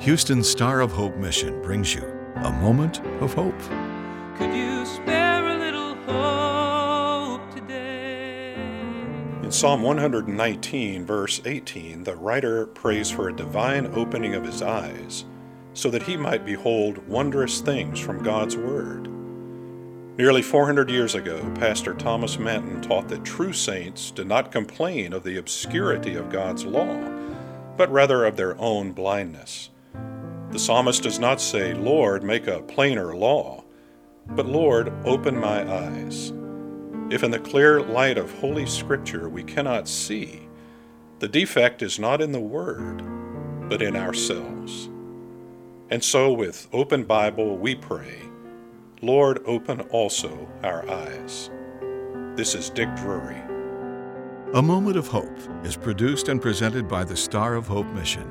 Houston's Star of Hope Mission brings you a moment of hope. Could you spare a little hope today? In Psalm 119, verse 18, the writer prays for a divine opening of his eyes so that he might behold wondrous things from God's Word. Nearly 400 years ago, Pastor Thomas Manton taught that true saints did not complain of the obscurity of God's law, but rather of their own blindness. The psalmist does not say, "Lord, make a plainer law," but "Lord, open my eyes." If in the clear light of Holy Scripture we cannot see, the defect is not in the Word, but in ourselves. And so with open Bible we pray, "Lord, open also our eyes." This is Dick Drury. A Moment of Hope is produced and presented by the Star of Hope Mission,